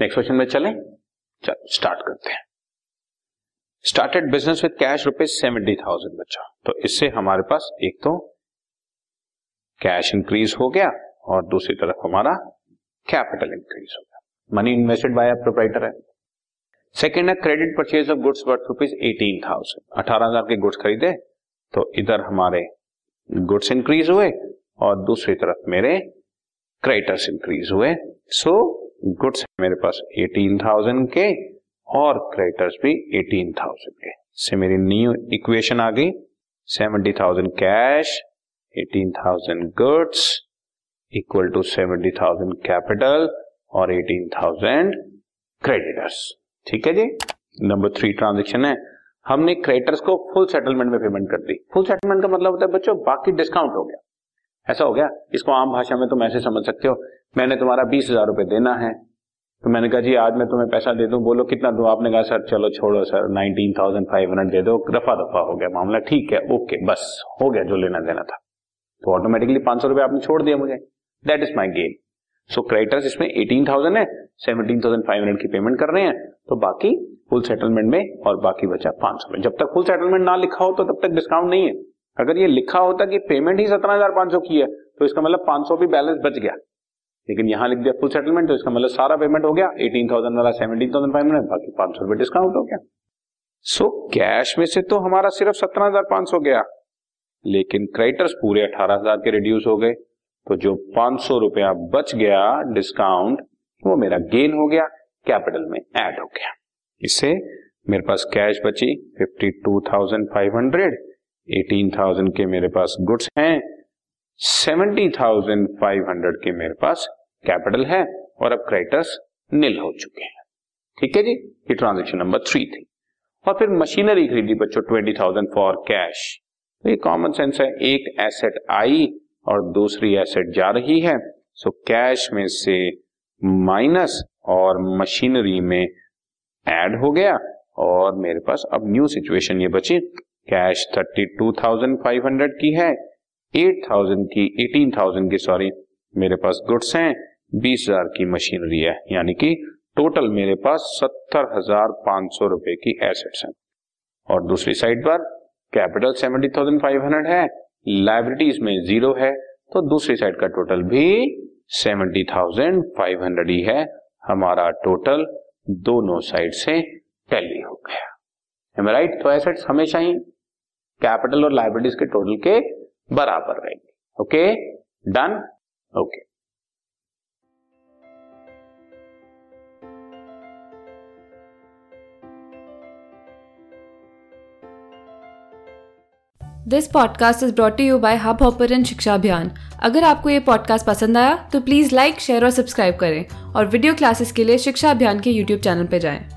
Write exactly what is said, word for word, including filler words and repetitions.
Next question में चलें, चल स्टार्ट करते हैं। Started business with cash rupees seventy thousand बच्चा, तो इससे हमारे पास एक तो कैश इंक्रीज हो गया और दूसरी तरफ हमारा कैपिटल इंक्रीज हो गया, मनी इन्वेस्टेड बाय प्रोप्राइटर है। सेकेंड है credit purchase of goods worth rupees eighteen thousand, अठारह हजार के गुड्स खरीदे तो इधर हमारे गुड्स इंक्रीज हुए और दूसरी तरफ मेरे क्रेडिटर्स इंक्रीज हुए। सो गुड्स मेरे पास अठारह हज़ार के और क्रेडिटर्स भी अठारह हज़ार के, से मेरी न्यू इक्वेशन आ गई सत्तर हज़ार कैश अठारह हज़ार गुड्स इक्वल टू सत्तर हज़ार कैपिटल और अठारह हज़ार क्रेडिटर्स। ठीक है जी। नंबर थ्री ट्रांजैक्शन है, हमने क्रेडिटर्स को फुल सेटलमेंट में पेमेंट कर दी। फुल सेटलमेंट का मतलब होता है बच्चों बाकी डिस्काउंट हो गया, ऐसा हो गया। इसको आम भाषा में तुम ऐसे समझ सकते हो, मैंने तुम्हारा बीस हजार रुपये देना है तो मैंने कहा जी आज मैं तुम्हें पैसा दे दूं, बोलो कितना दूं, आपने कहा सर चलो छोड़ो sir nineteen thousand five hundred दे दो, रफा दफा हो गया मामला, ठीक है ओके बस हो गया जो लेना देना था, तो ऑटोमेटिकली पांच सौ रुपये आपने छोड़ दिया मुझे, that is my gain. So creditors इसमें एटीन थाउजेंड है, सेवनटीन थाउजेंड फाइव हंड्रेड की पेमेंट कर रहे हैं तो बाकी फुल सेटलमेंट में और बाकी बचा पांच सौ में। जब तक फुल सेटलमेंट ना लिखा हो तो तब तक डिस्काउंट नहीं है। अगर ये लिखा होता कि पेमेंट ही सत्रह हजार पांच सौ की है तो इसका मतलब पांच सौ भी बैलेंस बच गया, लेकिन यहाँ लिख दिया फुल सेटलमेंट तो इसका मतलब सारा पेमेंट हो गया, एटीन थाउजेंड वाला सेवनटीन थाउजेंड फाइव हंड्रेड बाकी पांच सौ रुपये डिस्काउंट हो गया। सो so, कैश में से तो हमारा सिर्फ सत्रह हजार पांच सौ गया, लेकिन क्रेडिटर्स पूरे अठारह हजार के रिड्यूस हो गए, तो जो पांच सौ रुपया बच गया डिस्काउंट वो मेरा गेन हो गया, कैपिटल में एड हो गया। इससे मेरे पास कैश बची fifty two thousand five hundred, eighteen thousand के मेरे पास गुड्स हैं, सेवेंटी थाउजेंड फाइव हंड्रेड के मेरे पास कैपिटल है और अब क्रेडिटर्स निल हो चुके हैं। ठीक है जी, ये ट्रांजेक्शन नंबर थ्री थी। और फिर मशीनरी खरीदी बच्चों ट्वेंटी थाउजेंड फॉर कैश, तो ये कॉमन सेंस है, एक एसेट आई और दूसरी एसेट जा रही है। सो कैश में से माइनस और मशीनरी में एड हो गया और मेरे पास अब न्यू सिचुएशन ये बची, cash thirty two thousand five hundred की है, एट थाउजेंड की एटीन थाउजेंड की सॉरी मेरे पास गुड्स हैं, बीस हजार की मशीनरी है, यानी कि टोटल मेरे पास सत्तर हजार पांच सौ रुपए की एसेट्स हैं और दूसरी साइड पर capital seventy thousand five hundred है, लायबिलिटीज में जीरो है, तो दूसरी साइड का टोटल भी सेवेंटी थाउजेंड फाइव हंड्रेड ही है। हमारा टोटल दोनों साइड से टैली हो गया, am I right? तो एसेट्स हमेशा ही कैपिटल और लायबिलिटीज के टोटल के बराबर रहेंगे। Okay done okay. This podcast is brought to you by Hubhopper and Shiksha Abhiyan. अगर आपको ये पॉडकास्ट पसंद आया तो प्लीज़ लाइक शेयर और सब्सक्राइब करें और वीडियो क्लासेस के लिए शिक्षा अभियान के यूट्यूब चैनल पर जाएं।